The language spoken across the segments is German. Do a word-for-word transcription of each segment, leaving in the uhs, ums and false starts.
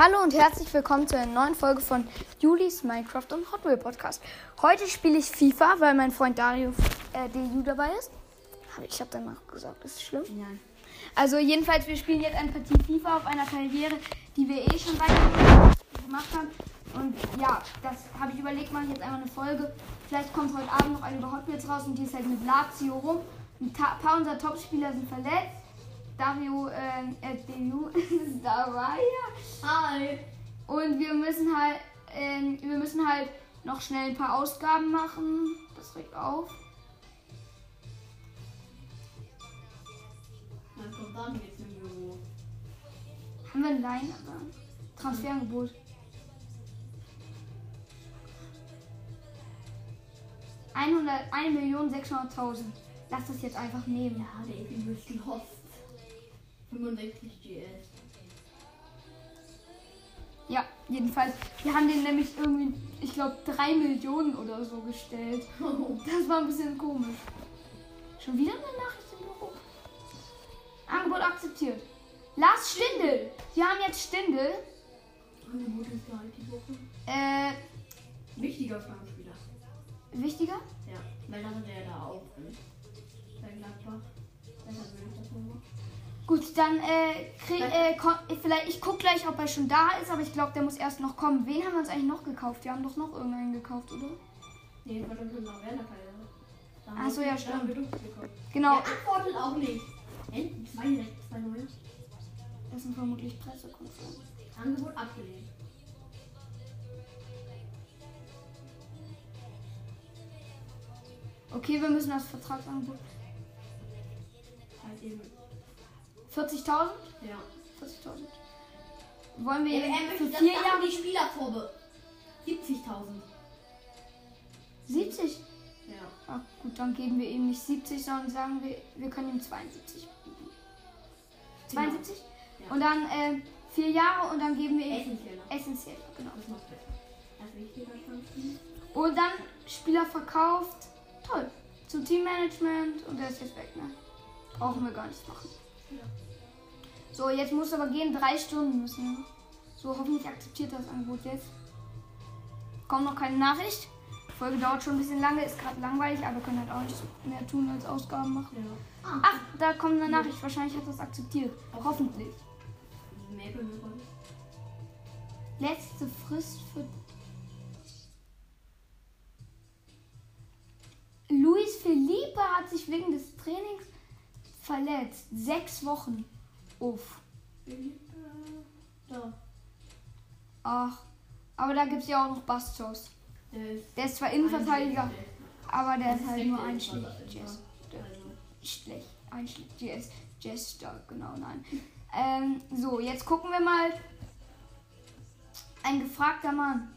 Hallo und herzlich willkommen zu einer neuen Folge von Julis Minecraft und Hot Wheel Podcast. Heute spiele ich FIFA, weil mein Freund Dario äh, D U dabei ist. Ich habe danach gesagt, das ist schlimm. Nein. Also jedenfalls, wir spielen jetzt eine Partie FIFA auf einer Karriere, die wir eh schon weiter gemacht haben. Und ja, das habe ich überlegt, mache ich jetzt einfach eine Folge. Vielleicht kommt heute Abend noch eine über Hot Wheels raus und die ist halt mit Lazio rum. Ein paar unserer Topspieler sind verletzt. Dario, äh, D U ist dabei. Hi. Und wir müssen halt, äh, wir müssen halt noch schnell ein paar Ausgaben machen. Das regt auf. Dann kommt Dario jetzt im Büro. Haben wir ein Line, aber Transferangebot. eine Million sechshunderttausend. Lass das jetzt einfach nehmen. Ja, der ist übelst gehofft. fünfundsechzig G S. Ja, jedenfalls. Wir haben den nämlich irgendwie, ich glaube, drei Millionen oder so gestellt. Oh. Das war ein bisschen komisch. Schon wieder eine Nachricht im Büro. Angebot akzeptiert. Lars Stindl. Wir haben jetzt Stindl. Angebot ist gar nicht die Woche. Äh. Wichtiger Spieler. Wichtiger? Ja, weil dann hat er ja da auch. Bei Gladbach. Das hat er das gemacht. Gut, dann äh, krieg, äh, komm, vielleicht, ich guck gleich, ob er schon da ist, aber ich glaube, der muss erst noch kommen. Wen haben wir uns eigentlich noch gekauft? Wir haben doch noch irgendeinen gekauft, oder? Nee, wir haben noch Werner gekauft. Achso, ja, stimmt. Genau. Der antwortet auch nicht. zwei null Das sind vermutlich Pressekonferenz. Angebot abgelehnt. Okay, wir müssen das Vertragsangebot. Halt eben. vierzigtausend? Ja. vierzigtausend. Wollen wir jetzt für vier Jahre die Spielerprobe? siebzigtausend. siebzig? Ja. Ach gut, dann geben wir ihm nicht siebzig, sondern sagen wir, wir können ihm zweiundsiebzig bieten. zweiundsiebzig? Ja. Und dann äh, vier Jahre und dann geben wir ihm... Essentiell. Essentiell, genau. Das macht besser. Und dann Spieler verkauft. Toll. Zum Teammanagement und der ist jetzt weg, ne? Brauchen wir gar nichts machen. Ja. So, jetzt muss aber gehen, drei Stunden müssen. So, hoffentlich akzeptiert das Angebot jetzt. Kommt noch keine Nachricht. Die Folge dauert schon ein bisschen lange, ist gerade langweilig, aber wir können halt auch nichts mehr tun als Ausgaben machen. Ja. Ah. Ach, da kommt eine Nachricht. Wahrscheinlich hat das akzeptiert. Auch hoffentlich. Letzte Frist für Luis Felipe hat sich wegen des Trainings verletzt. Sechs Wochen. Uff. Da. Ach. Aber da gibt es ja auch noch Bastos. Der, der ist zwar Innenverteidiger, aber der ist halt nur ein Schlecht. Schlecht. Ein Schlecht. Jester. Yes, genau, nein. ähm, so, jetzt gucken wir mal. Ein gefragter Mann.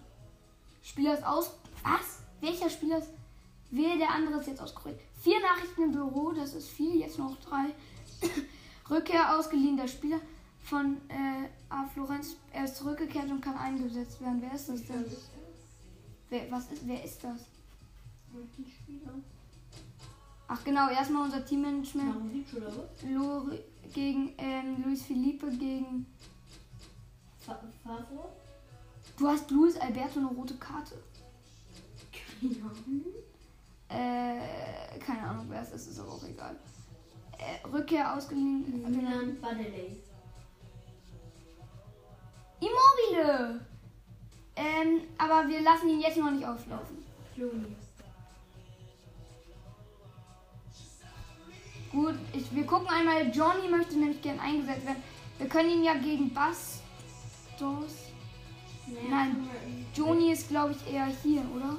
Spieler ist aus. Was? Welcher Spieler ist. Wer der andere ist jetzt aus Korea. Vier Nachrichten im Büro, das ist viel, jetzt noch drei. Rückkehr ausgeliehener Spieler von äh, A. Florenz. Er ist zurückgekehrt und kann eingesetzt werden. Wer ist das denn? Wer, was ist, wer ist das? Ach genau, erstmal unser Teammanagement. Lori gegen ähm, Luis Felipe gegen... Du hast Luis Alberto eine rote Karte. Äh, keine Ahnung, wer es ist, ist aber auch egal. Äh, Rückkehr ausgeliehen. Milan Badeley. Immobile! Ähm, aber wir lassen ihn jetzt noch nicht auflaufen. Juli. Gut, ich, wir gucken einmal. Jony möchte nämlich gern eingesetzt werden. Wir können ihn ja gegen Bastos. Nee, nein, Jony ist glaube ich eher hier, oder?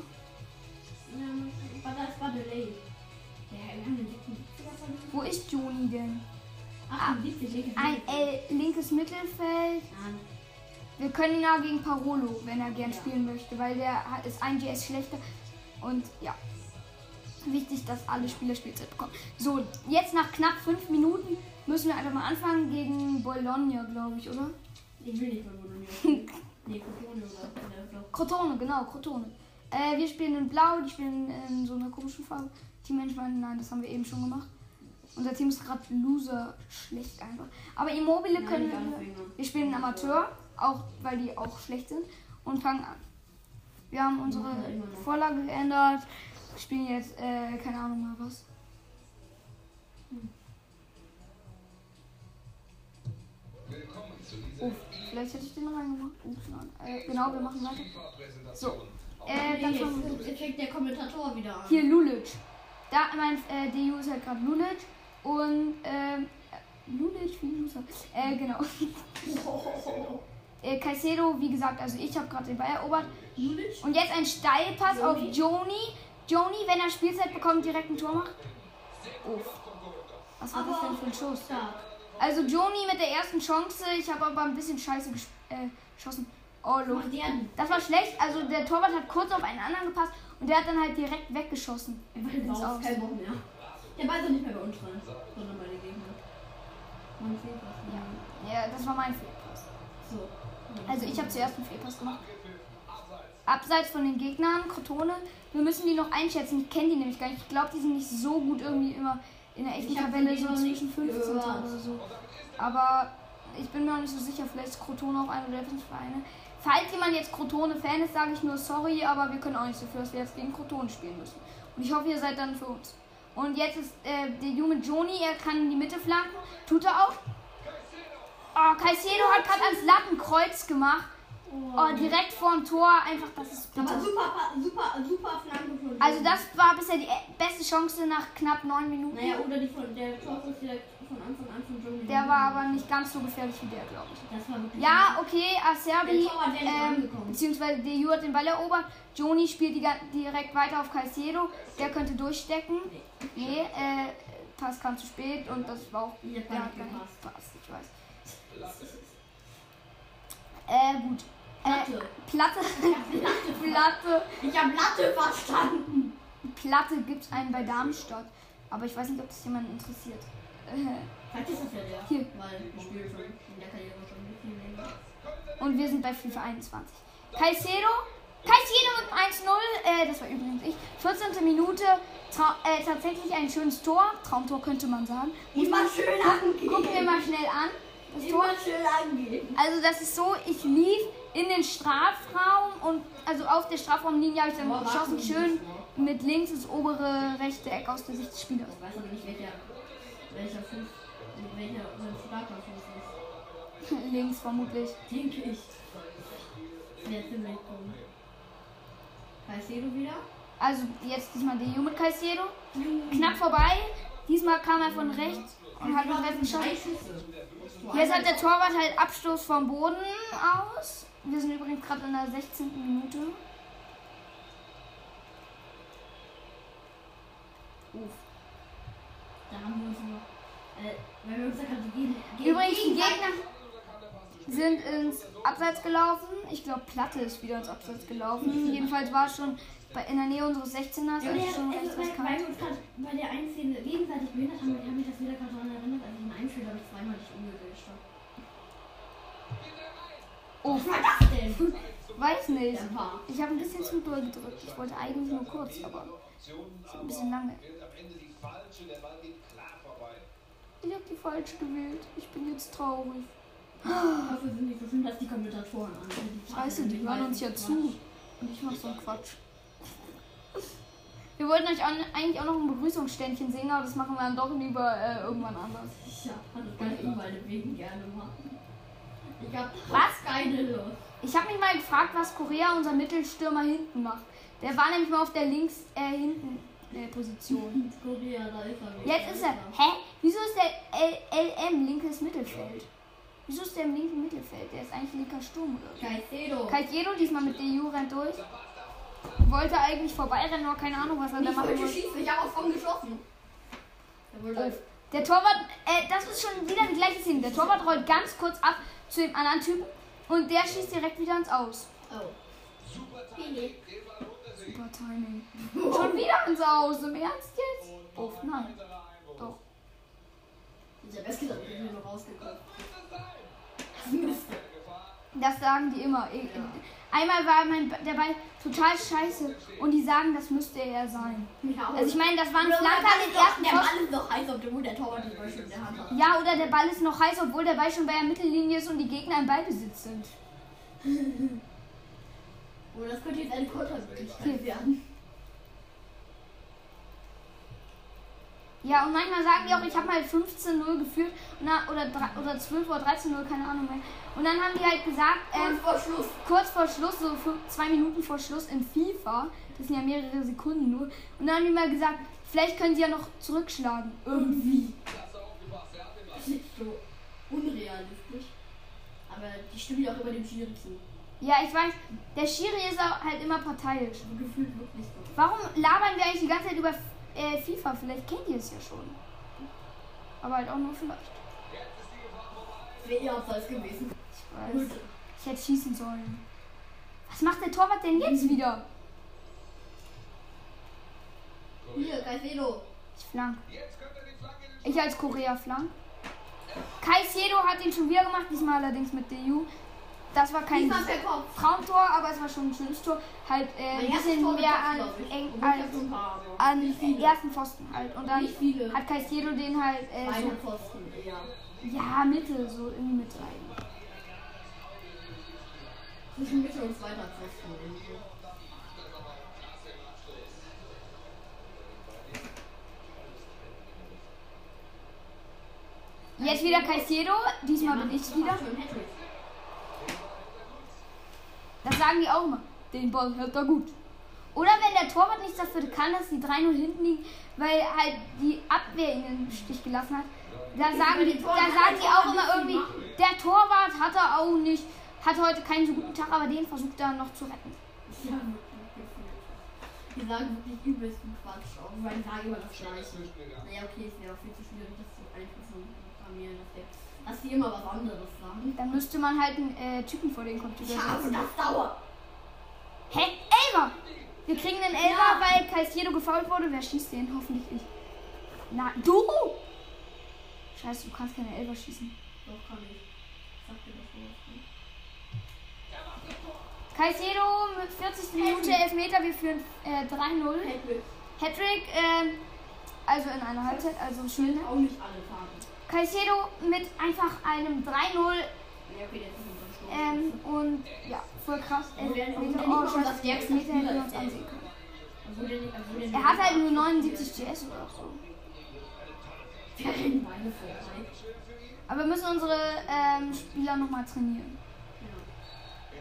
Das war Delay. Wo ist Jony denn? Ach, ein L- linkes Mittelfeld. Nein. Wir können ihn auch gegen Parolo, wenn er gern ja. spielen möchte, weil der ist ein G S schlechter. Und ja, wichtig, dass alle Spieler Spielzeit bekommen. So, jetzt nach knapp fünf Minuten müssen wir einfach mal anfangen gegen Bologna, glaube ich, oder? Ich will nicht von Bologna. Nee, Crotone oder? Crotone, genau, Crotone. Äh, wir spielen in Blau, die spielen in so einer komischen Farbe. Teammanagement, nein, das haben wir eben schon gemacht. Unser Team ist gerade loser schlecht einfach. Aber Immobile können wir. Wir spielen in Amateur. auch weil die auch schlecht sind, und fangen an. Wir haben unsere Vorlage geändert, spielen jetzt, äh, keine Ahnung mal was. Hm. Oh, vielleicht hätte ich den reingemacht. Oh, äh, genau, wir machen weiter. So, äh, dann fangen wir. Jetzt fängt der Kommentator wieder an. Hier Lulic. Da, mein, äh, D U ist halt gerade Lulic. Und, ähm, Lulic, wie ich Äh, genau. äh, Caicedo, wie gesagt, also ich habe gerade den Ball erobert. Lulic. Und jetzt ein Steilpass Jony. auf Jony. Jony, wenn er Spielzeit bekommt, direkt ein Tor macht. Oh. Was war das denn für ein Schuss? Also Jony mit der ersten Chance, ich habe aber ein bisschen scheiße gesch- äh, geschossen. Oh, Lord. Das war schlecht, also der Torwart hat kurz auf einen anderen gepasst und der hat dann halt direkt weggeschossen. Er war kein Bock mehr. Der war also nicht mehr bei uns drin, sondern bei den Gegnern. Mein Fehlpass. Ja. ja, das war mein Fehlpass. So. Also ich habe zuerst einen Fehlpass gemacht. Abseits von den Gegnern, Crotone. Wir müssen die noch einschätzen, ich kenne die nämlich gar nicht. Ich glaube, die sind nicht so gut irgendwie immer... In der echten Tabelle so zwischen fünfzehn oder so. Aber ich bin mir auch nicht so sicher, vielleicht ist Crotone auch einer der besten Vereine. Falls jemand jetzt Crotone-Fan ist, sage ich nur sorry, aber wir können auch nicht dafür, dass wir jetzt gegen Crotone spielen müssen. Und ich hoffe, ihr seid dann für uns. Und jetzt ist äh, der junge Jony, er kann in die Mitte flanken. Tut er auch. Oh, Caicedo hat gerade ans Lattenkreuz gemacht. Oh, direkt vorm Tor, einfach, das ist bitter. Aber super, super, super Flanke von Jony. Also das war bisher die beste Chance nach knapp neun Minuten. Naja, oder die von, der Tor ist direkt von Anfang an von Jony. Der war aber nicht ganz so gefährlich wie der, glaube ich. Das war wirklich ja, okay, Acerbi, ähm, beziehungsweise D U hat den Ball erobert. Jony spielt die, direkt weiter auf Caicedo, der könnte durchstecken. Nee, nee äh, Pass kam zu spät und das war auch... Ja, der hat gar nicht gepasst, ich weiß. Äh, gut. Platte. Äh, Platte. Platte. Platte. Ich habe Platte verstanden. Platte gibt's einen bei Darmstadt. Aber ich weiß nicht, ob das jemanden interessiert. Vielleicht ist das ja der. Hier. Weil ich spiele schon in der Karriere schon viel länger. Und wir sind bei FIFA einundzwanzig. Caicedo. Caicedo mit eins null. Äh, das war übrigens ich. vierzehnte Minute. Tra- äh, tatsächlich ein schönes Tor. Traumtor könnte man sagen. Immer schön angehen. Gucken wir mal schnell an. Das Tor. Immer schön angehen. Also das ist so, ich lief in den Strafraum und also auf der Strafraumlinie habe ich dann Boah, geschossen, schön mit links ins obere rechte Eck aus der Sicht des Spielers. Ich weiß aber nicht, welcher, welcher Fuß, welcher starker Fuß ist. Links vermutlich. Denke ich. Jetzt sind wir kommen. Caicedo wieder? Also jetzt diesmal D U mit Caicedo. Knapp vorbei. Diesmal kam er von rechts und hat noch rechts geschossen. Jetzt hat der Torwart halt Abstoß vom Boden aus. Wir sind übrigens gerade in der sechzehnten Minute. Uff. Da haben wir uns noch. Äh, wenn wir uns da gerade gehen. Übrigens, die Gegner sind ins Abseits gelaufen. Ich glaube, Platte ist wieder ins Abseits gelaufen. Jedenfalls war es schon bei, in der Nähe unseres sechzehners. Ja, also ja, schon also bei, bei, uns grad, bei der einen Szene gegenseitig behindert haben, wir haben mich das wieder gerade daran erinnert, als ich einen Einspiel habe ich zweimal nicht umgewählt habe. Oh, was war das denn? Weiß nicht. Ich habe ein bisschen zu doll gedrückt. Ich wollte eigentlich nur kurz, aber ist ein bisschen lange. Ich habe die falsche gewählt. Ich bin jetzt traurig. Dafür sind die so schön, dass die Kommentatoren an. Scheiße, die hören uns ja zu. Und ich mache so einen Quatsch. Wir wollten euch eigentlich auch noch ein Begrüßungsständchen singen, aber das machen wir dann doch lieber äh, irgendwann anders. Ja, das kann ich meinetwegen gerne machen. Ich hab was? Keine Lust. Ich habe mich mal gefragt, was Correa, unser Mittelstürmer, hinten macht. Der war nämlich mal auf der links äh, hinten äh, Position. Correa, da ist er. Wieder. Jetzt ist er. Hä? Wieso ist der L M linkes Mittelfeld? Wieso ist der im linken Mittelfeld? Der ist eigentlich linker Sturm oder so. Caicedo. Caicedo diesmal mit D U rennt durch. Wollte eigentlich vorbeirennen, aber keine Ahnung, was er ich da machen wollte. Schießen. Ich habe auch kaum geschossen. Der, der Torwart, äh, das ist schon wieder die gleiche Szene. Der Torwart rollt ganz kurz ab zu dem anderen Typen und der schießt direkt wieder ins Aus. Oh. Super Timing. Super Timing. Schon wieder ins Aus, im Ernst jetzt? Oh nein. Doch. Der Beste hat mir nur rausgekommen. Das sagen die immer. Einmal war mein der Ball total scheiße und die sagen, das müsste er sein. Ja, also ich meine, das war ein Flanker an den ersten Ball. Der Ball ist noch heiß, obwohl der Torwart den Ball schon in der Hand hat. Ja, oder der Ball ist noch heiß, obwohl der Ball schon bei der Mittellinie ist und die Gegner im Ballbesitz sind. Oh, das könnte jetzt ein Konterspiel werden. Ja, und manchmal sagen die auch, ich habe mal fünfzehn null geführt oder, oder zwölf oder dreizehn null, keine Ahnung mehr. Und dann haben die halt gesagt, ähm, kurz vor Schluss, kurz vor Schluss so fünf, zwei Minuten vor Schluss in FIFA, das sind ja mehrere Sekunden nur, und dann haben die mal gesagt, vielleicht können sie ja noch zurückschlagen, irgendwie. Das ist so unrealistisch, aber die stimmen ja auch über den Schiri zu. Ja, ich weiß, der Schiri ist auch halt immer parteiisch. Gefühlt wirklich so. Warum labern wir eigentlich die ganze Zeit über Äh, FIFA? Vielleicht kennt ihr es ja schon. Aber halt auch nur vielleicht. Wäre ja gewesen. Ich weiß. Gut. Ich hätte schießen sollen. Was macht der Torwart denn jetzt wieder? Hier, Caicedo. Ich flank. Ich als Correa flank. Caicedo hat ihn schon wieder gemacht, diesmal allerdings mit D U. Das war kein Traumtor, aber es war schon ein schönes Tor. Halt äh, ein bisschen Tor mehr an, eng, als, an äh, ersten Pfosten halt. Und dann hat Caicedo den halt äh, so Pfosten. Ja, Mitte, so in die Mitte rein. Zwischen Mitte und zweiter Pfosten. Jetzt wieder Caicedo, diesmal bin ich wieder. Das sagen die auch immer. Den Ball hört er gut. Oder wenn der Torwart nichts dafür kann, dass die drei null hinten liegen, weil halt die Abwehr ihnen im Stich gelassen hat. Da sagen die, da sagen die auch immer irgendwie, der Torwart hat er auch nicht, hat heute keinen so guten Tag, aber den versucht er noch zu retten. Ja, die sagen wirklich übelsten Quatsch. Auch weil die sagen immer das Gleiche. Naja, okay, ist ja auch viel zu schwierig, das zu einpassen. Dass die immer was anderes sagen. Dann müsste man halt einen äh, Typen vor den Computer setzen. Das dauert. Hä? Elfer! Wir kriegen den Elfer, ja. Weil Caicedo gefoult wurde. Wer schießt den? Hoffentlich ich. Na, du! Scheiße, du kannst keine Elfer schießen. Doch, kann ich. Sag dir das. Caicedo mit vierzigsten Minute, Elfmeter. Wir führen äh, drei null. Hattrick. Hattrick, äh, also in einer Halbzeit, also schön. Auch nicht alle Farben. Caicedo mit einfach einem drei null. Ja, okay, ähm, und ja, voll krass. Elfmeter, oh, scheiße, die Elfmeter hätten wir uns ansehen können. Er hat halt nur neunundsiebzig G S oder so. Wir reden beide vorbei. Aber wir müssen unsere ähm, Spieler nochmal trainieren. Ja.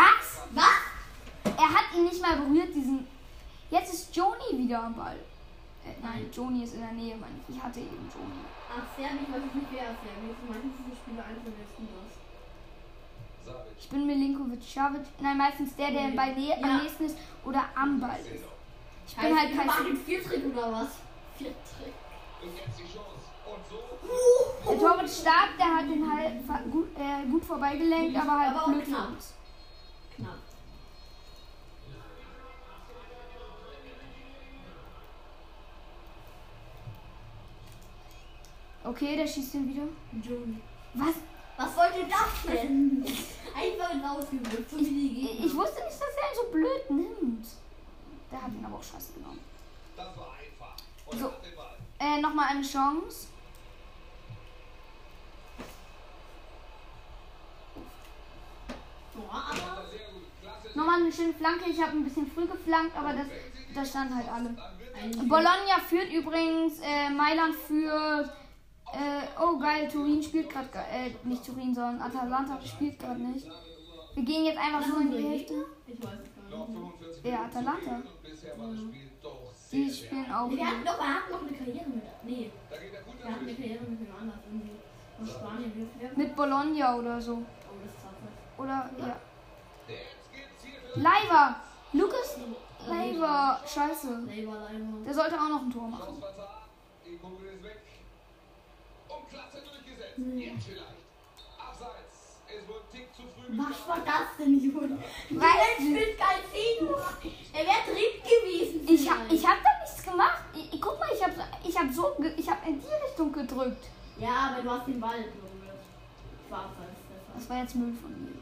Was? Was? Er hat ihn nicht mal berührt, diesen... Jetzt ist Jony wieder am Ball. Äh, nein, Jony ist in der Nähe, Mann. Ich hatte eben Jony. Acerbi, ich weiß nicht, wer Acerbi ist. Meistens sind die Spieler einfach letzten was. Ich bin Milinkovic-Savic. Nein, meistens der, der bei Nähe, ja. Am nächsten ist oder am Ball ist. Ich bin heißt, halt kein... Mach den Viertrick oder was? Viertrick. Uh, uh, der Torwart stark, der hat den halt gut, äh, gut vorbeigelenkt, aber halt aber auch knapp. Knapp. Okay, der schießt den wieder. Jony. Was? Was wollte das denn? Einfach rausgewirkt. So ich, ich wusste nicht, dass er ihn so blöd nimmt. Der hat ihn aber auch scheiße genommen. Das war einfach. Und so, äh, nochmal eine Chance. Boah, aber... Nochmal eine schöne Flanke. Ich habe ein bisschen früh geflankt, aber das, da standen halt alle. Bologna führt übrigens, äh, Mailand führt... Äh, oh geil, Turin spielt gerade, äh, nicht Turin, sondern Atalanta spielt gerade nicht. Wir gehen jetzt einfach so in die Hälfte. Ich weiß es gar nicht. Ja, Atalanta. Die spielen auch. Wir hatten doch, wir hatten noch eine Karriere mit, nee, wir hatten eine Karriere mit jemand anders irgendwie. Aus Spanien. Mit Bologna oder so. Oder, ja. Leiva! Lukas Leiva! Scheiße. Der sollte auch noch ein Tor machen. Platte durchgesetzt. Hm. Jetzt vielleicht. Abseits. Es wurde Tick zu früh. Was war das denn, Juli? Weil er spielt kein Segen. Er wäre drin gewesen. Ich hab, ich hab da nichts gemacht. Ich, guck mal, ich hab, ich hab so, ich hab in die Richtung gedrückt. Ja, aber du hast den Ball berührt. Das war jetzt Müll von mir.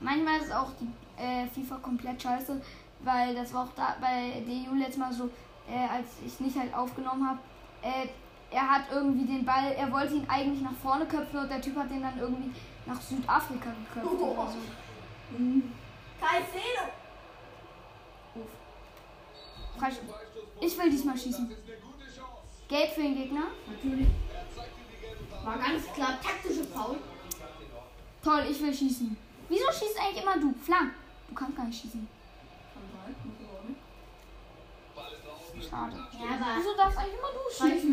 Manchmal ist auch die äh, FIFA komplett scheiße, weil das war auch da bei D U letztes Mal so, äh, als ich nicht halt aufgenommen habe. Äh, Er hat irgendwie den Ball, er wollte ihn eigentlich nach vorne köpfen und der Typ hat den dann irgendwie nach Südafrika geköpft oh. oder so. Mhm. Caicedo! Ich will diesmal schießen. Gelb für den Gegner. Natürlich. War ganz klar taktische Foul. Toll, ich will schießen. Wieso schießt eigentlich immer du? Flank. Du kannst gar nicht schießen. Schade. Ja, aber wieso darfst eigentlich immer du schießen?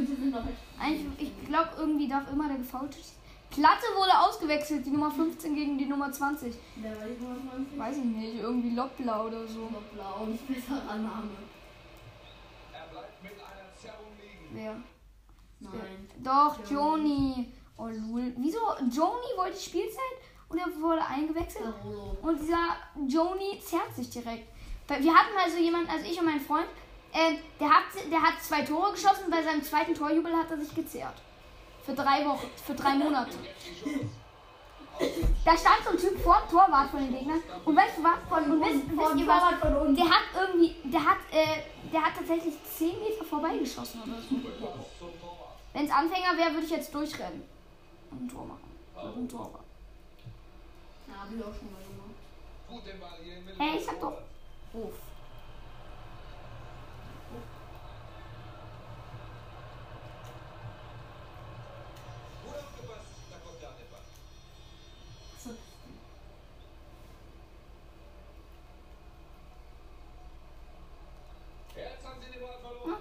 Eigentlich, ich glaube, irgendwie darf immer der gefaulte schießen. Platte wurde ausgewechselt. Die Nummer fünfzehn gegen die Nummer zwanzig. Wer war die Nummer zwanzig? Weiß ich nicht. Irgendwie Lobbla oder so. Lobbla, nicht besserer Name. Er bleibt mit einer Zerrung liegen. Wer? Nein. Doch, Jony. Oh, Lul. Wieso? Jony wollte Spielzeit und er wurde eingewechselt. Parolo. Und dieser Jony zerrt sich direkt. Wir hatten also jemanden, also ich und mein Freund, äh, der, hat, der hat zwei Tore geschossen. Bei seinem zweiten Torjubel hat er sich gezerrt. Für drei Wochen, für drei Monate. Da stand so ein Typ vor dem Torwart von den Gegnern. Und weißt du was? Von, und wisst, von, wisst ihr was? Von unten. Der hat irgendwie, der hat, äh, der hat tatsächlich zehn Meter vorbeigeschossen oder so. Wenn es Anfänger wäre, würde ich jetzt durchrennen. Und ein Tor machen. Und ein Tor machen. Ja, hab ich auch schon mal gemacht. Hey, ich hab doch. Ruf.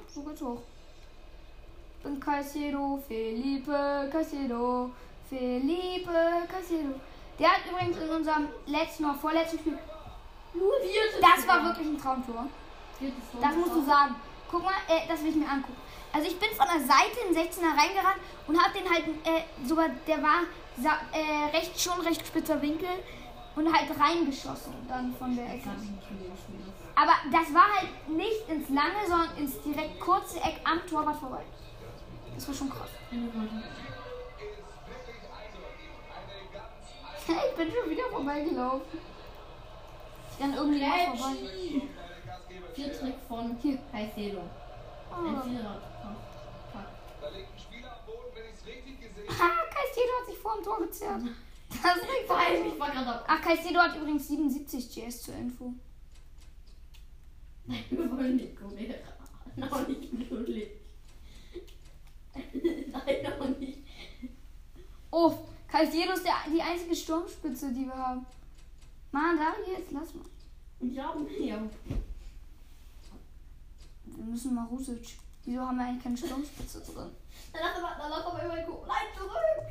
So geht's hoch. Bin Caicedo, Felipe, Caicedo, Felipe, Caicedo. Der hat übrigens in unserem letzten oder vorletzten Spiel. Das war wirklich ein Traumtor. Das musst du sagen. Guck mal, äh, das will ich mir angucken. Also ich bin von der Seite in sechzehner reingerannt und hab den halt äh, sogar, der war äh, recht, schon recht spitzer Winkel und halt reingeschossen dann von der Ecke. Aber das war halt nicht ins lange, sondern ins direkt kurze Eck am Torwart vorbei. Das war schon krass. Ich bin schon wieder vorbeigelaufen. Ich dann irgendwie mal vorbei. Vier Trick von hier, Caicedo. Ein Vierer. Da liegt ein Spieler am Boden, wenn ich es richtig gesehen habe. Ah, Caicedo hat sich vor dem Tor gezerrt. Das ist nicht falsch. Ach, Caicedo hat übrigens siebenundsiebzig G S zur Info. Nein, wir wollen nicht Correa. Nein, auch nicht Luli. Nein, auch nicht. Oh, Caicedo ist der, die einzige Sturmspitze, die wir haben. Mann, Dario, jetzt lass mal. Ja, ja. Wir müssen Marušić. Wieso haben wir eigentlich keine Sturmspitze drin? Dann lass aber, dann lass aber immer den Kuh. Nein, zurück!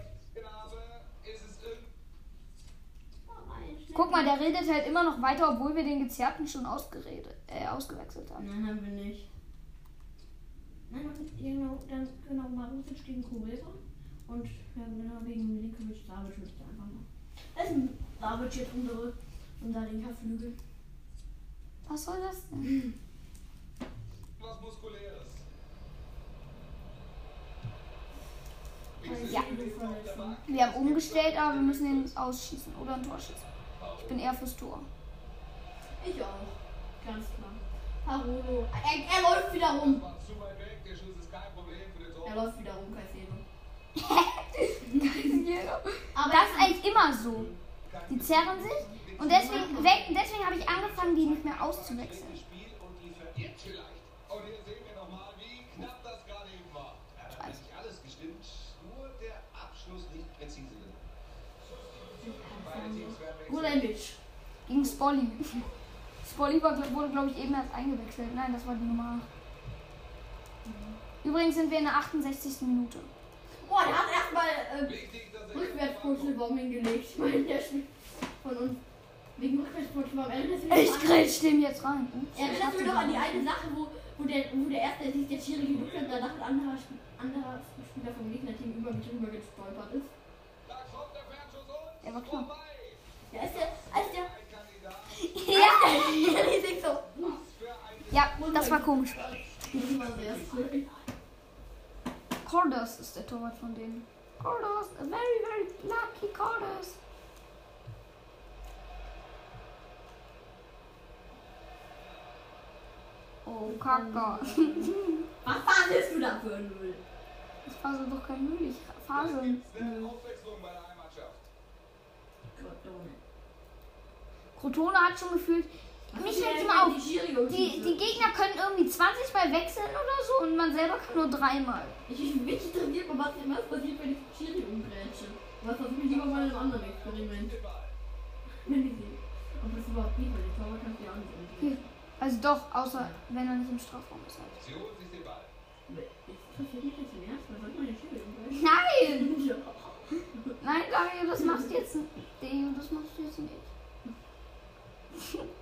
Guck mal, der redet halt immer noch weiter, obwohl wir den Gezerrten schon ausgeredet, äh, ausgewechselt haben. Nein, haben wir nicht. Nein, genau, dann können wir Marušić gegen Correa und genau wegen Milinkovic-Savic müsste einfach mal. Das ist Savic jetzt unsere, unser linker Flügel. Was soll das denn? Was Muskuläres. Ja, wir haben umgestellt, aber wir müssen ihn ausschießen oder ein Tor schießen. Ich bin eher fürs Tor. Ich auch. Ganz klar. Parolo. Er, er läuft wieder rum. Er läuft wieder rum, Caicedo. Aber das ist eigentlich immer so. Die zerren sich und deswegen, weg, deswegen habe ich angefangen, die nicht mehr auszuwechseln. Gegen Spolly. Spolly wurde, glaube ich, eben erst eingewechselt. Nein, das war die Nummer acht. Mhm. Übrigens sind wir in der achtundsechzigsten Minute. Boah, der hat erstmal äh, Rückwärtsputschbaum hingelegt. Ich meine, der Spiel von uns. Wegen Rückwärtsputschbaum. Ich grätsch dem jetzt rein. Ja, das ist mir doch an die eine Sache, wo, wo, der, wo der erste, der sich der Tiere geduckt hat, danach ein anderer, anderer Spieler vom Gegnerteam über mich rüber gestolpert ist. Der war knapp. Ja, ist der, als der. Ja, ich so. Ja, das war komisch. Cordas ist der Torwart von denen. Cordas, a very, very lucky Cordas. Oh, Kacka. Was faselst du da für ein Müll? Ich fasel doch kein Müll, ich fasel. Crotone hat schon gefühlt. Mich hält immer auf. Die, die Gegner können irgendwie zwanzig Mal wechseln oder so und man selber kann nur dreimal. Ich bin wirklich interessiert, was immer passiert, wenn ich Schiri umgrätsche. Was das mich lieber mal in einem anderen Experiment. Aber das überhaupt nicht, weil die Torwart kann ja auch nicht umgehen. Also doch, außer wenn er nicht im Strafraum ist. Sie holt sich den Ball. Das passiert jetzt im ersten Mal, sollte man den Schiri umgrätschen? Nein! Ja. Nein, Dario, das machst du jetzt nicht. Dario, das machst du jetzt nicht.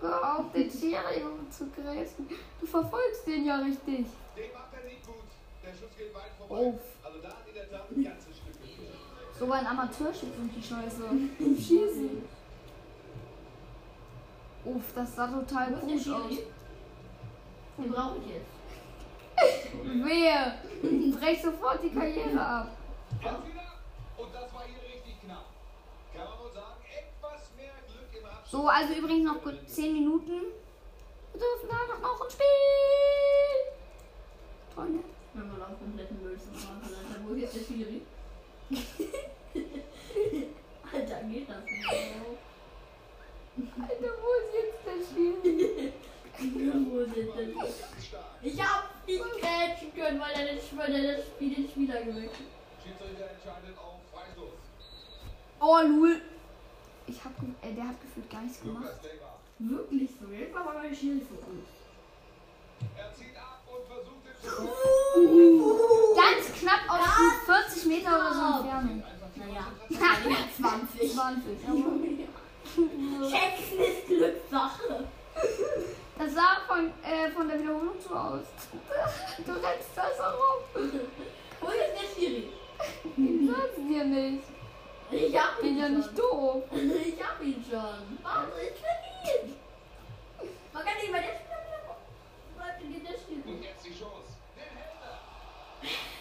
Hör auf, den Schiri umzugrätschen. Du verfolgst den ja richtig. Den macht er nicht gut. Der Schuss geht weit vorbei. Uff. Also da hat in der Tat ein ganzes Stück gespielt. Sogar ein Amateurschütze und die Scheiße. Schießen. Uff, das sah total komisch aus. Den brauche ich jetzt. Wehe. Brech sofort die Karriere ab. Jetzt wieder. Und das war hier richtig knapp. Kann man wohl sagen, etwas mehr Glück im Abschluss. So, also übrigens noch gut zehn Minuten. Wir dürfen da noch ein Spiel. Toll, ne? Wenn wir noch kompletten Müll zu machen, dann wo ist der Schiri? Alter, geht das nicht. Alter, wo ist jetzt der Schiri? Wo ist jetzt der Schiri? Ich hab nicht grätschen können, weil er nicht Spiel den Spieler gewählt hat. Schiedsrichter entscheidet auf Freistoß. Oh, Lul. Ich hab, äh, der hat gefühlt gar nichts gemacht. Wirklich so. Jetzt war aber der Schiri so gut. Er zieht ab und versucht den Schuss. Uh, uh, uh, ganz knapp auf ja, vierzig Meter ja. Oder so Entfernung. Naja, zwanzig. zwanzig. Check's ist Glückssache. Das sah von, äh, von der Wiederholung so aus. Du rennst das auch rum. Wo ist der Schiri? Den sagst du dir nicht. Ich hab ihn, ihn ja schon. Nicht doof. Ich hab ihn schon. Warum ist er nicht? Man kann nicht bei der Schiri. Und jetzt die Chance. Der Hälter.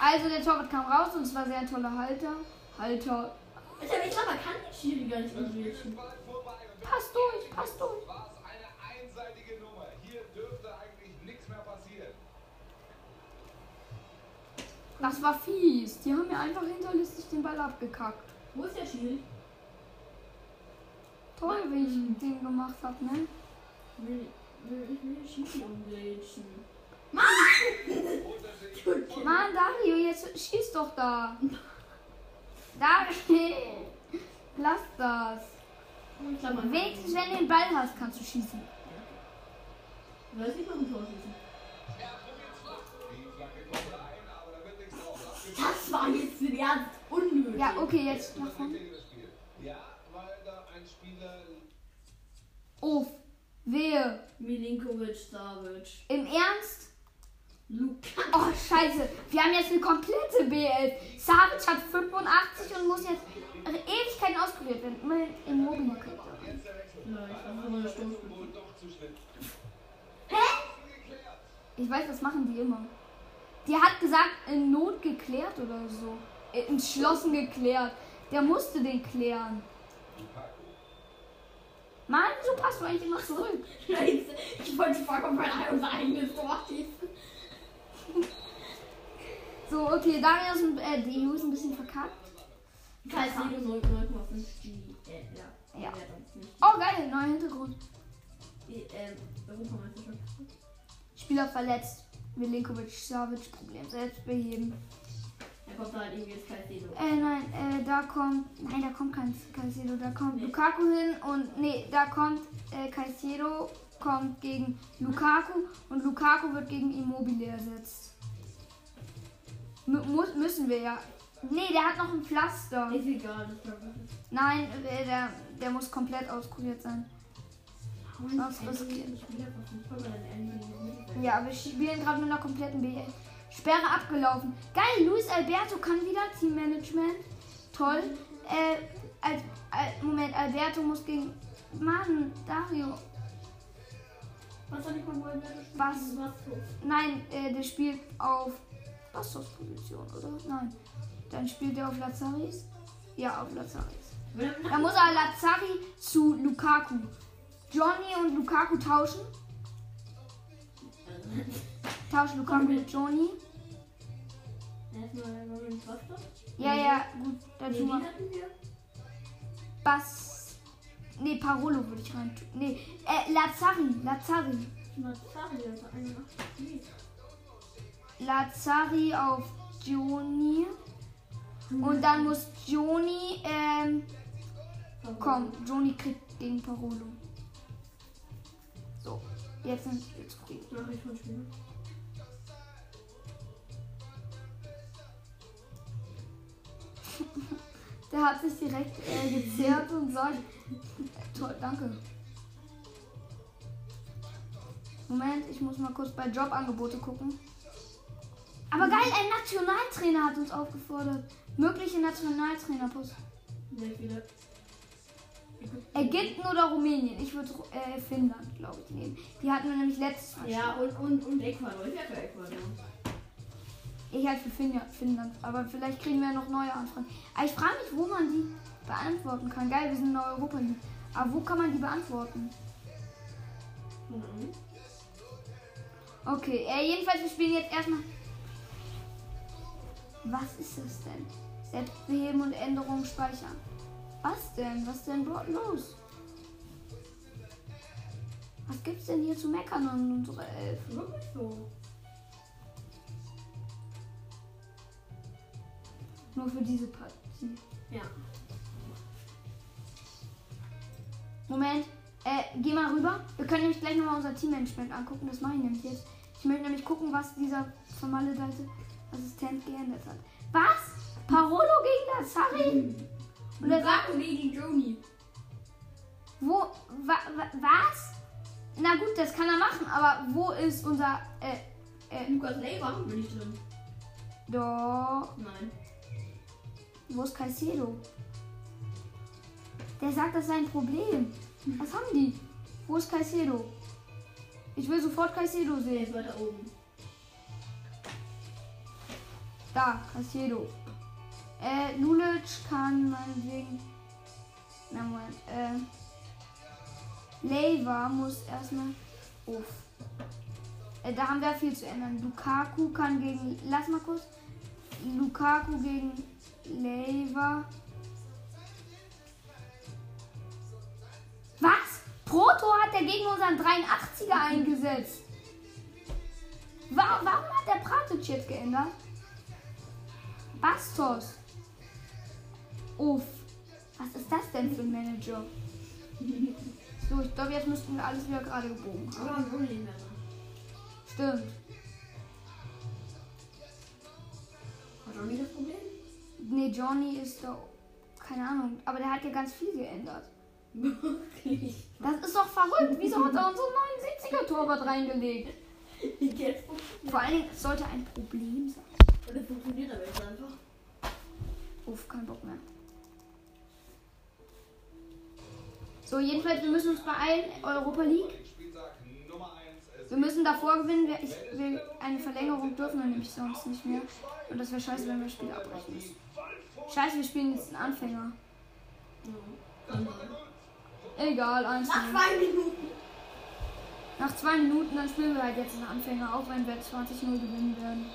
Also der Torwart kam raus und es war sehr ein toller Halter. Halter. Ich glaube, man kann den Schiri gar nicht umgehen. Pass durch, pass durch. War es eine einseitige Nummer. Hier dürfte eigentlich nichts mehr passieren. Das war fies. Die haben mir einfach hinterlistig den Ball abgekackt. Wo ist der Schiri? Toll, wie ich mhm. den gemacht habe, ne? Ich will, will, will den Schiri umgrätschen. Mann! Mann, Dario, jetzt schieß doch da. Dario, lass das. Wenigstens, wenn du den Ball hast, kannst du schießen. Ja. Weiß ich, warum du schießen? Das war jetzt ganz unnötig. Ja, okay, jetzt nach vorne. Ja, weil da ein Spieler. Uff, wehe. Milinkovic-Savic. Im Ernst? Lukas. Oh, scheiße. Wir haben jetzt eine komplette B L. Savic hat fünfundachtzig und muss jetzt Ewigkeiten ausprobiert werden. Immerhin im Mobilen kriegt er. Ja, ich habe nur eine Stunde. Hä? Ich weiß, das machen die immer. Die hat gesagt, in Not geklärt oder so. Entschlossen geklärt. Der musste den klären. Mann, so passt du eigentlich immer zurück. Scheiße, ich wollte vollkommen bei unser eigenes Tor schießen. So, okay, Dario ist, äh, die E U ist ein bisschen verkackt. Caicedo null Komma fünf. Ja. Ja. Oh, geil, neuer Hintergrund. Die, ähm, Spieler verletzt. Milinkovic-Savic Problem selbst beheben. Da kommt halt irgendwie jetzt Caicedo. Äh, nein, äh, da kommt. Nein, da kommt kein Caicedo. Da kommt nee. Lukaku hin und. Nee, da kommt äh, Caicedo kommt gegen Lukaku und Lukaku wird gegen Immobile ersetzt. M- muss, müssen wir ja. Nee, der hat noch ein Pflaster. Ist egal, das war gut. Nein, äh, der, der muss komplett auskuriert sein. Ja, wir spielen gerade mit einer kompletten B L. Sperre abgelaufen. Geil, Luis Alberto kann wieder Teammanagement. Toll. Äh, als, als, Moment, Alberto muss gegen. Mann, Dario. Was soll ich von Alberto spielen? Was? Nein, äh, der spielt auf Bastos Position, oder? Nein. Dann spielt er auf Lazzaris. Ja, auf Lazzaris. Dann muss er Lazzari zu Lukaku. Jony und Lukaku tauschen. Tauschen Lukaku mit Jony. Ja, ja, gut. Dann tun wir. Bastos. Ne, Parolo würde ich rein tun. Ne, äh, Lazzari. Lazzari. Lazzari, also einundachtzig. Lazzari auf Jony. Hm. Und dann muss Jony, ähm, Parolo. Komm, Jony kriegt gegen Parolo. So, jetzt sind wir zufrieden. Ja, ich will spielen. Der hat sich direkt äh, gezerrt und sagt, toll, danke. Moment, ich muss mal kurz bei Jobangebote gucken. Aber geil, ein Nationaltrainer hat uns aufgefordert. Mögliche Nationaltrainerpost. Ägypten oder Rumänien? Ich würde äh, Finnland, glaube ich, nehmen. Die hatten wir nämlich letztes Mal. Ja, und, und, und Ecuador. Ich hätte Ecuador. Ich halt für Finnland, aber vielleicht kriegen wir ja noch neue Anfragen. Aber ich frage mich, wo man die beantworten kann. Geil, wir sind in Europa hier. Aber wo kann man die beantworten? Mhm. Okay, äh, jedenfalls, wir spielen jetzt erstmal. Was ist das denn? Selbst beheben und Änderungen speichern. Was denn? Was denn dort los? Was gibt's denn hier zu meckern an unserer Elf? Wirklich so. Nur für diese Partie. Ja. Moment, äh, geh mal rüber. Wir können nämlich gleich nochmal unser Teammanagement angucken. Das mache ich nämlich jetzt. Ich möchte nämlich gucken, was dieser vermaledeite Assistent geändert hat. Was? Parolo gegen Lazzari? Mhm. Und Lukaku gegen Jony. Wo? Wa, wa, was? Na gut, das kann er machen, aber wo ist unser, äh, äh... Lukas Leiva? Bin ich drin. Doch. Nein. Wo ist Caicedo? Der sagt, das sei ein Problem. Was haben die? Wo ist Caicedo? Ich will sofort Caicedo sehen. Ich war da oben. Da, Caicedo. Äh, Lulic kann meinetwegen... Na Moment, äh... Leiva muss erstmal... Uff. Äh, da haben wir viel zu ändern. Lukaku kann gegen... Lass mal kurz. Lukaku gegen... Leiva. Was? Proto hat er gegen unseren dreiundachtziger eingesetzt. Warum, warum hat der Platte jetzt geändert? Bastos. Uff. Was ist das denn für ein Manager? So, ich glaube, jetzt müssten wir alles wieder gerade gebogen haben. Stimmt. Hat auch wieder das Problem? Ne, Jony ist doch... Keine Ahnung, aber der hat ja ganz viel geändert. Das ist doch verrückt. Wieso hat er unseren neunundsiebziger-Torwart reingelegt? Vor allen Dingen, es sollte ein Problem sein. Oder funktioniert aber jetzt einfach. Uff, kein Bock mehr. So, jedenfalls, wir müssen uns beeilen. Europa League. Wir müssen davor gewinnen. Ich will eine Verlängerung dürfen wir nämlich sonst nicht mehr. Und das wäre scheiße, wenn wir das Spiel abbrechen müssen. Scheiße, wir spielen jetzt einen Anfänger. Ja. Egal, eins. Nach zwei Minuten. Nach zwei Minuten, dann spielen wir halt jetzt einen Anfänger, auch wenn wir zwanzig null gewinnen werden.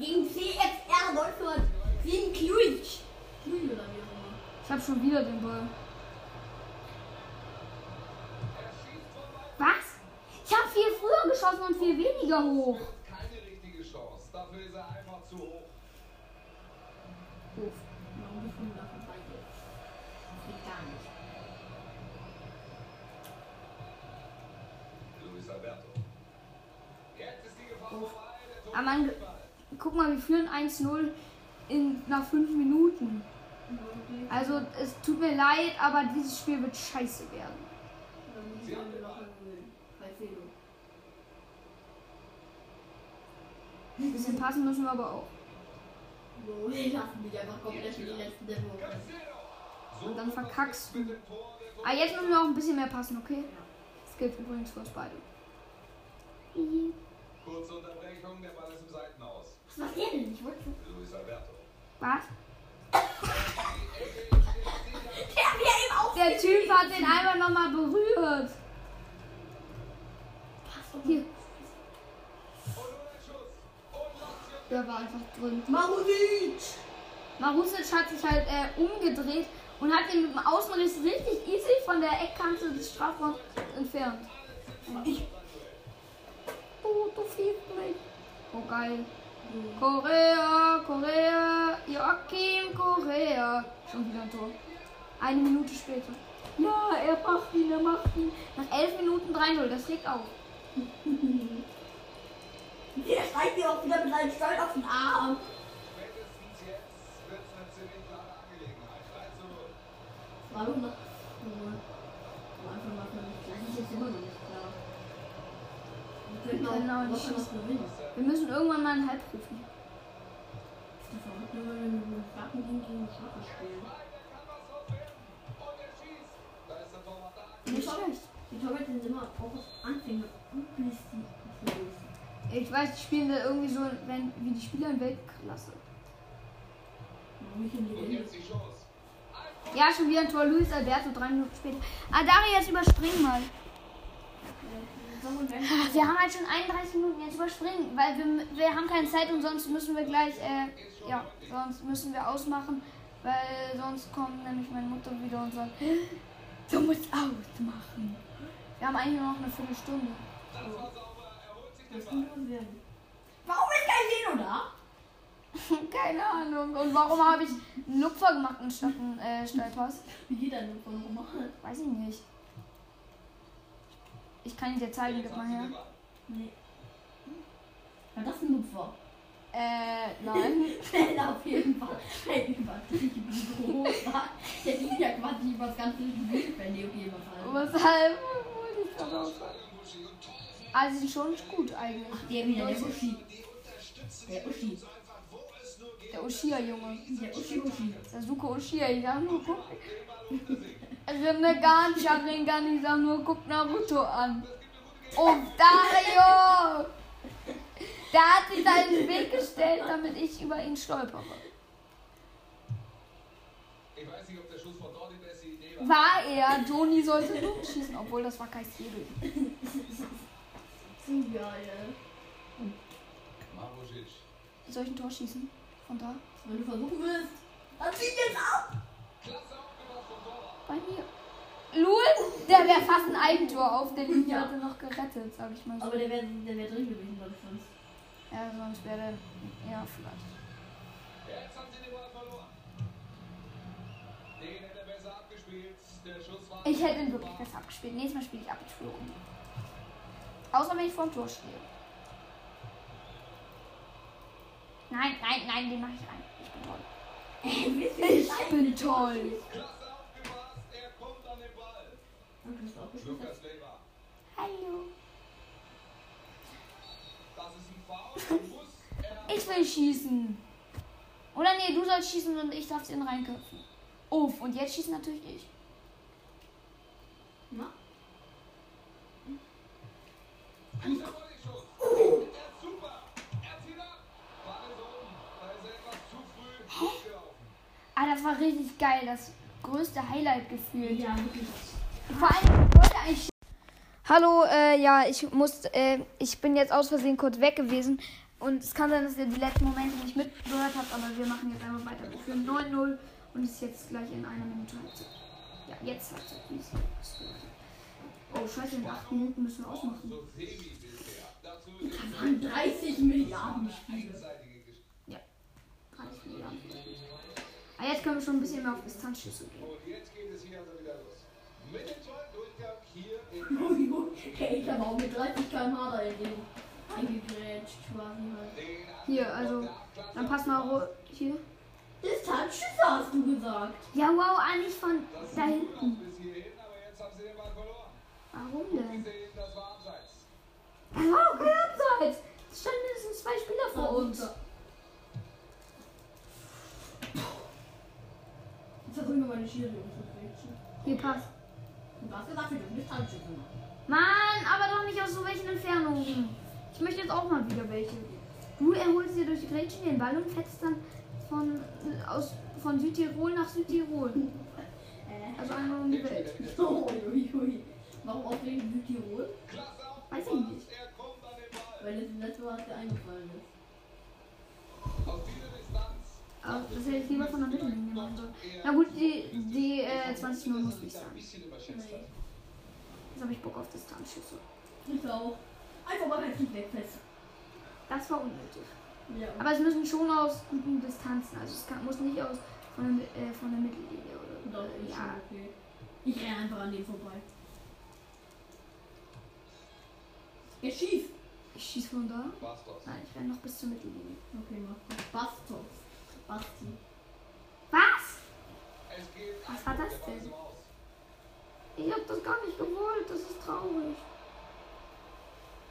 Gegen C F R Wolfsburg, gegen Kluic. Ich hab schon wieder den Ball. Was? Ich hab viel früher geschossen und viel weniger hoch. Keine richtige Chance, dafür ist er einfach zu hoch. Uff. Warum bist du denn davon bei dir? Das geht gar nicht. Luis Alberto. Jetzt ist die Gefahr vorbei. Aber man, guck mal, wir führen eins null in, nach fünf Minuten. Also es tut mir leid, aber dieses Spiel wird scheiße werden. Ja. Ein bisschen passen müssen wir aber auch. So, ich lasse mich einfach komplett in die letzten Demo. Und dann verkackst du. Aber ah, jetzt müssen wir auch ein bisschen mehr passen, okay? Das gilt übrigens für uns beide. Kurze Unterbrechung, der Ball ist im Seitenaus. Was macht ihr denn? Ich wollte. Luis Alberto. Was? Der Typ hat den einmal nochmal berührt. Hier. Der war einfach drin. Marušić! Marušić hat sich halt äh, umgedreht und hat den mit dem Außenriss richtig easy der Eckkante des Strafraums entfernt. Ich. Oh, du fiebst mich. Oh, geil. Mhm. Correa, Correa, Joaquín Correa. Schon wieder ein Tor. Eine Minute später. Ja, er macht ihn, er macht ihn. Nach elf Minuten drei null, das regt auf. Der schreit mir auch wieder mit seinem Stolz auf den Arm. Warum macht man nicht klar? Das ist jetzt immer noch nicht klar. Wir können auch nicht gewinnen. Wir müssen irgendwann mal einen Halb rufen. Das ist verrückt, nur wenn wir mit Backen gegen Schafe spielen. Nicht schlecht. Die Torwart sind immer auch Anfänger und Blisten. Ich weiß, die spielen da irgendwie so wenn, wie die Spieler in Weltklasse. Ja, schon wieder ein Tor. Luis Alberto, drei Minuten später. Ah, Dario, jetzt überspringen mal. Ach, wir haben halt schon einunddreißig Minuten, jetzt überspringen, weil wir, wir haben keine Zeit und sonst müssen wir gleich, äh, ja, sonst müssen wir ausmachen, weil sonst kommt nämlich meine Mutter wieder und sagt, du musst ausmachen. Wir haben eigentlich nur noch eine Viertelstunde. So. Das kann man werden. Warum ist kein Leno da? Keine Ahnung. Und warum habe ich einen Lupfer gemacht anstatt einen äh, Steilpass? Wie geht ein Lupfer nochmal? Weiß ich nicht. Ich kann ihn dir zeigen, gib mal her. Nee. War das ein Lupfer? Äh, nein. Schnell auf jeden Fall. Der ging ja quasi über das ganze Bild, wenn die auf jeden Fall. Weshalb? Wollte ich da rausfallen. Also sind schon gut eigentlich. Ach, der wieder, der Uschi. Der Uschi. Der Uschia-Junge. Der Uschi-Uschi. Sasuke Uschia, ich sag nur, guck. Rinnegan, Sharingan, ich sag nur, guck Naruto an. Oh, Dario! Der hat sich da in den Weg gestellt, damit ich über ihn stolpere. Ich weiß nicht, ob der Schuss von dort die beste Idee war. War er, Jony sollte nur schießen, obwohl das war Caicedo. Zu geil. Hm. Marušić. Soll ich ein Tor schießen? Von da? Wenn du versuchen willst. Dann zieh jetzt ab! Bei mir. Lul, der wäre fast ein Eigentor auf der Linie. Ja. Hätte noch gerettet, sag ich mal so. Aber der wäre der wär drin gewesen, glaube ich, sonst. Ja, sonst wäre der... Ja, vielleicht. Ja, jetzt haben sie den Ball verloren. Den hätte er besser abgespielt. Der Schuss war... Ich hätte ihn wirklich besser abgespielt. Nächstes Mal spiele ich abgeflogen. Außer wenn ich vorm Tor stehe. Nein, nein, nein, den mache ich rein. Ich bin toll. Ich bin toll. Hallo. Ich will schießen. Oder nee, du sollst schießen und ich darf es in reinköpfen. Uff, und jetzt schießt natürlich ich. Na? Oh. Hä? Ah, das war richtig geil. Das größte Highlight gefühlt. Ja, wirklich. Vor allem wollte ich. Hallo, äh, ja, ich muss, äh, ich bin jetzt aus Versehen kurz weg gewesen. Und es kann sein, dass ihr die letzten Momente nicht mitgehört habt, aber wir machen jetzt einfach weiter. Wir führen neun null und es ist jetzt gleich in einer Minute Halbzeit. Ja, jetzt Halbzeit. Oh, scheiße, in acht Minuten müssen wir ausmachen. Das waren dreißig Milliarden Spiele. Ja, dreißig Milliarden. Aber jetzt können wir schon ein bisschen mehr auf Distanz schießen. Und jetzt geht es hier also wieder los. Mit dem zweiten Durchgang hier in... Hey, ich habe auch mit dreißig Kilometer pro Stunde da in den eingegrätscht quasi halt. Hier, also, dann pass mal ro- hier. Distanzschüsse hast du gesagt. Ja, wow, eigentlich von da hinten. Warum denn? Das war abseits. Das war auch kein Abseits. Es standen mindestens zwei Spieler vor oh, uns. Jetzt versuchen wir mal die Schiri umzubrechen. Hier, pass. Du hast gesagt, wir dürfen nicht anschützen. Mann, aber doch nicht aus so welchen Entfernungen. Ich möchte jetzt auch mal wieder welche. Du erholst dir durch die Grätschen den Ball und fetzt dann von, aus, von Südtirol nach Südtirol. Also einmal um die Welt. Oh, ui, ui. Warum aufregen Südtirol? Weiß ich nicht. Weil das letzte Mal dir eingefallen ist. Auf diese Distanz. Das hätte ich lieber von der Mittellinie machen sollen. Na gut, die, die äh, zwanzig Uhr muss nicht sein. Nee. Jetzt habe ich Bock auf Distanzschüsse. Ich auch. Einfach mal richtig wegfetzen. Das war unnötig. Ja. Aber es müssen schon aus guten Distanzen. Also es kann, muss nicht aus von der, äh, von der Mittellinie oder. Doch, äh, ja. Okay. Ich renne einfach an dem vorbei. Ich schieß. Ich schieß von da. Bastos. Nein, ich renne noch bis zur Mittellinie. Okay, mach das. Bastos. Basti. Was? Was war das denn? Ich hab das gar nicht gewollt, das ist traurig.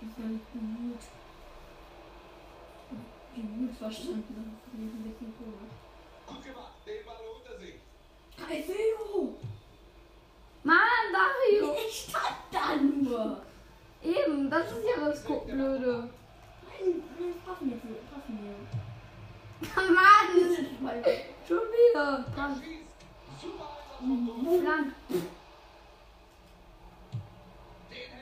Ich bin gut. Ich bin gut verstanden. Das ist ein bisschen komisch. Guck mal, den Ball unter sich. Caicedo! Mann, Dario! Ich stand da nur! Eben, das ist ja das Blöde. Nein, wir passen jetzt nicht. Passen wir. Mann! Schon wieder! Dann. Flank!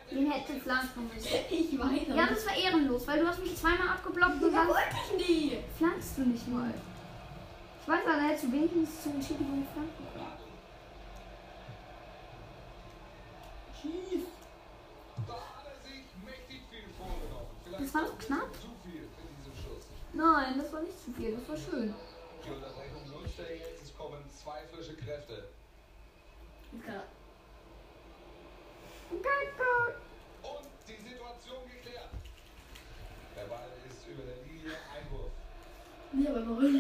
Den hätte flanken müssen. Ich weiß nicht. Ja, das war ehrenlos, weil du hast mich zweimal abgeblockt und dann wollte ich nie. Flankst du nicht mal. Ich weiß aber, da hättest du wenigstens zu entschieden, wo ich flanken kann. Schieß! Das war doch knapp. Nein, das war nicht zu viel, das war schön. Jetzt kommen zwei frische Kräfte. Ja. Und die Situation geklärt. Der Ball ist über der Linie, Einwurf. Ja, aber warum?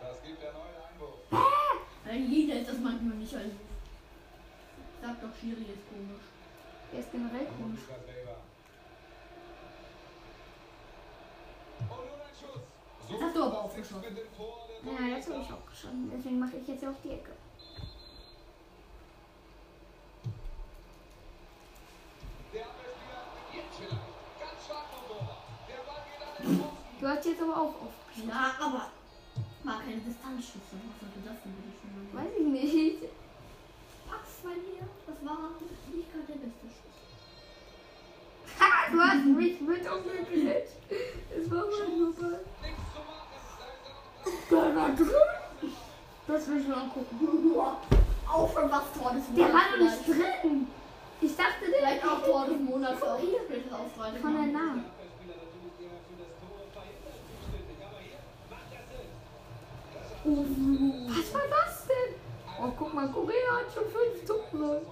Das gibt der neue Einwurf. Ah! Weil jeder ist das manchmal nicht ein. Sag doch, Schiri ist komisch. Er ist generell komisch. Das hast du aber aufgeschossen. Ja, jetzt habe ich auch geschossen. Deswegen mache ich jetzt ja auch die Ecke. Du hast jetzt aber auch oft. Ja, aber war keine Distanzschüsse. Was sollte das denn bitte schon mal? Weiß ich nicht. Pack's mal hier. Das war nicht gerade der beste Schuss. Ha, du hast mich mit umgekehrt. Es war mein Nubel. Der war drin. Das will ich mir angucken. Auch schon was Tor des Monats. Der war noch nicht drin. Ich dachte, der vielleicht auch Tor des Monats. Auch hier bitte ausweiten. Von der Namen. Oh, was war das denn? Oh, guck mal, Correa hat schon fünf Tore.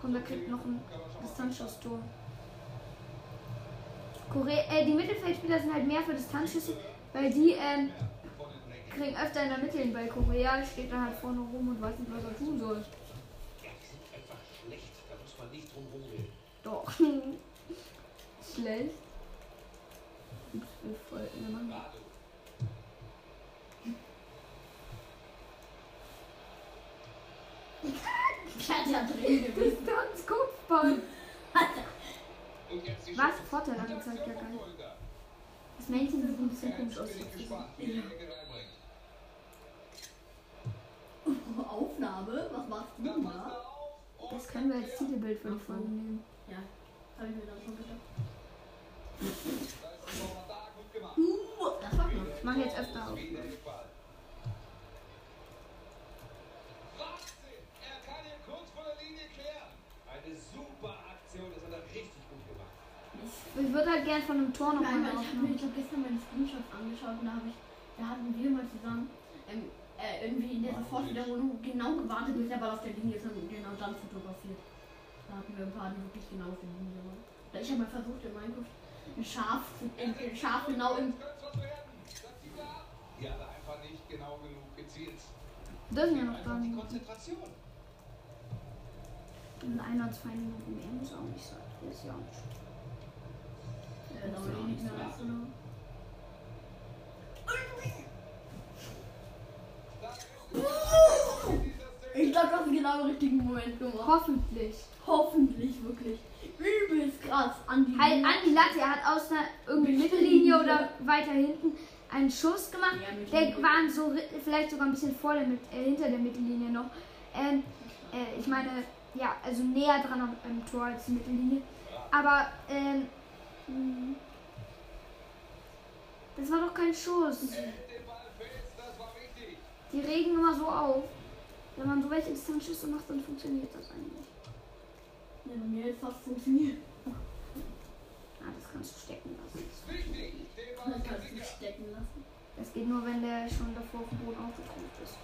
Komm, der kriegt noch ein Distanzschuss-Tor. Äh, die Mittelfeldspieler sind halt mehr für Distanzschüsse, weil die ähm, kriegen öfter in der Mitte hin. Bei Correa steht dann halt vorne rum und weiß nicht, was er tun soll. Der ist einfach schlecht, da muss man nicht drum rumgehen. Doch. Schlecht. Ups, wir voll in der Mann. Ich hatte ja drin. Distanz-Kopfball. Was? Vorteil hat gezeigt, ja geil. Das Männchen sieht ein bisschen komisch aus. Aufnahme? Was machst du denn da? Das können wir als Titelbild für die Folge nehmen. Ja, habe ich mir dann schon gedacht. Uh, das war gut. Ich mache jetzt öfter auf. Super Aktion, das hat er richtig gut gemacht. Ich würde halt gerne von einem Tor noch mal aufnehmen. Ich habe mir ich hab gestern meine Screenshots angeschaut und da, hab ich, da hatten wir mal zusammen ähm, äh, irgendwie in der Sofortwiederholung genau gewartet, bis der Ball auf der Linie ist und genau dann fotografiert. Da hatten wir ein paar, die wirklich genau auf der Linie waren. Ich habe mal versucht, in Minecraft ein Schaf, ein Schaf genau im. Die alle einfach nicht genau genug gezielt. Das ist ja noch gar nicht. In ein oder zwei Minuten mehr muss auch nicht sein. Das ist ja auch nicht schön. Ja, aber nicht mehr als so. Ich glaube, das ist genau im richtigen Moment gemacht. Hoffentlich. Hoffentlich, wirklich. Übelst krass. An die halt, an die Latte. Er hat aus einer irgendwie Mittellinie oder weiter hinten einen Schuss gemacht. Ja, der war so, vielleicht sogar ein bisschen vor der, äh, hinter der Mittellinie noch. Ähm, äh, ich meine... Ja, also näher dran am Tor als die Mittellinie. Aber, ähm, mh, das war doch kein Schuss. Die regen immer so auf. Wenn man so welche Distanzschüsse macht, dann funktioniert das eigentlich. Ja, bei mir hat fast funktioniert. Ah, das kannst du stecken lassen. Das kannst du stecken lassen. Das geht nur, wenn der schon davor auf dem Boden aufgetrumpft ist.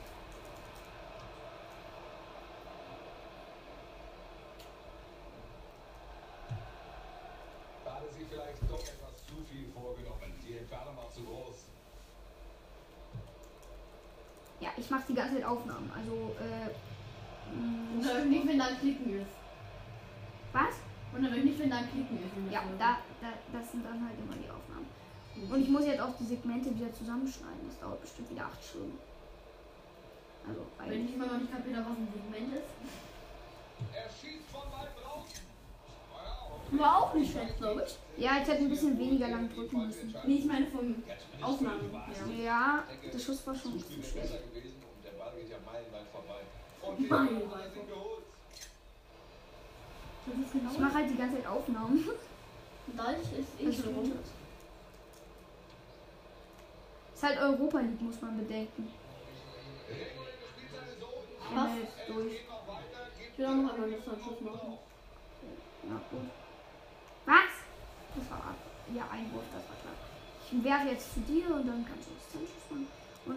Haben Sie vielleicht doch etwas zu viel vorgenommen? Die Entfernung war zu groß. Ja, ich mache die ganze Zeit Aufnahmen. Also, äh. Wundert euch nicht, wenn da ein Klicken ist. Was? Wundert euch nicht, wenn da ein Klicken ist. Ja, da, da, das sind dann halt immer die Aufnahmen. Und ich muss jetzt auch die Segmente wieder zusammenschneiden. Das dauert bestimmt wieder acht Stunden. Also, wenn ich mal noch nicht kapiere, was ein Segment ist. Er schießt von weit draußen. War auch nicht schlecht, glaube ich. Ja, ich hätte ein bisschen weniger lang drücken müssen. Nee, ich meine vom Aufnahmen. Ja, ja, der Schuss war schon zu schlecht. Meilenweit. Ich mache halt die ganze Zeit Aufnahmen. Ist eh schon. Ist halt Europa League, muss man bedenken. Was? Durch. Ich will auch noch einmal jetzt einen Schuss machen. Ja, gut. Was? Das war ab. Ja, Einwurf, das war klar. Ich werfe jetzt zu dir und dann kannst du das Zentrum machen.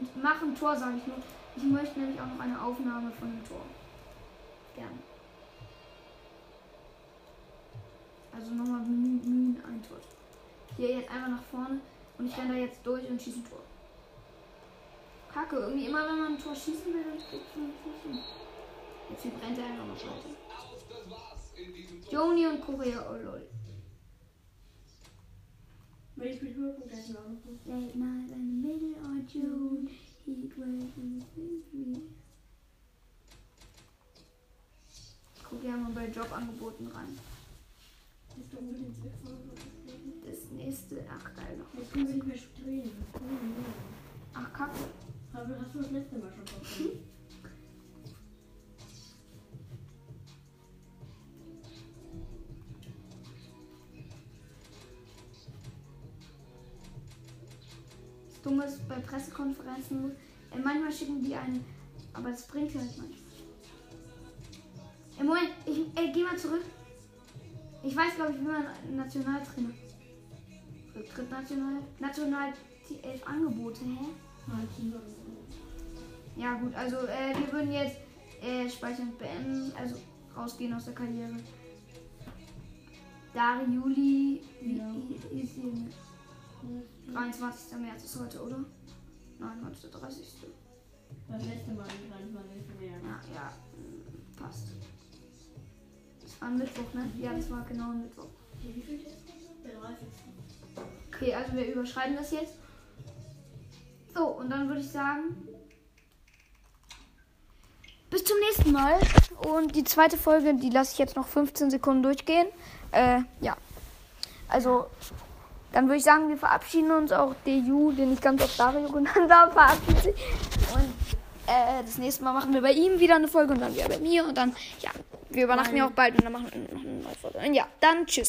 Und mach ein Tor, sage ich nur. Ich möchte nämlich auch noch eine Aufnahme von dem Tor. Gerne. Also nochmal Mühen, ein Tor. Hier jetzt einmal nach vorne und ich renne da jetzt durch und schieße ein Tor. Kacke, irgendwie immer wenn man ein Tor schießen will, dann kriegt man nicht hin. Jetzt brennt er einfach noch weiter. Jony und Correa, oh lol. Wenn ich mich höre, dann sagen wir late night in the middle of June, heat wave in the Ich gucke ja mal bei Jobangeboten rein. Das nächste, ach geil noch. Jetzt können wir nicht mehr streamen. Ach kacke. Aber hast du das letzte Mal schon verpasst? Dumm ist bei Pressekonferenzen, äh, manchmal schicken die einen, aber das bringt halt manchmal. Äh, Moment, ich äh, geh mal zurück. Ich weiß, glaube ich, wie man Nationaltrainer. Rücktritt national. National elf Angebote, hä? Okay. Ja gut, also äh, wir würden jetzt äh, speichern beenden, also rausgehen aus der Karriere. Dario, Juli, ja. Wie ist sie? dreiundzwanzigster März ist heute, oder? Nein, heute der dreißigste Das letzte Mal dreiundzwanzigster März. Ja, ja, passt. Das war ein Mittwoch, ne? Ja, das war genau ein Mittwoch. Wie viel ist das? Der dreißigste Okay, also wir überschreiben das jetzt. So, und dann würde ich sagen, bis zum nächsten Mal. Und die zweite Folge, die lasse ich jetzt noch fünfzehn Sekunden durchgehen. Äh, ja. Also... Dann würde ich sagen, wir verabschieden uns auch. D U, den ich ganz oft Dario genannt habe, verabschiedet sich. Und äh, das nächste Mal machen wir bei ihm wieder eine Folge und dann wieder bei mir. Und dann, ja, wir übernachten ja auch bald und dann machen wir noch eine neue Folge. Und ja, dann tschüss.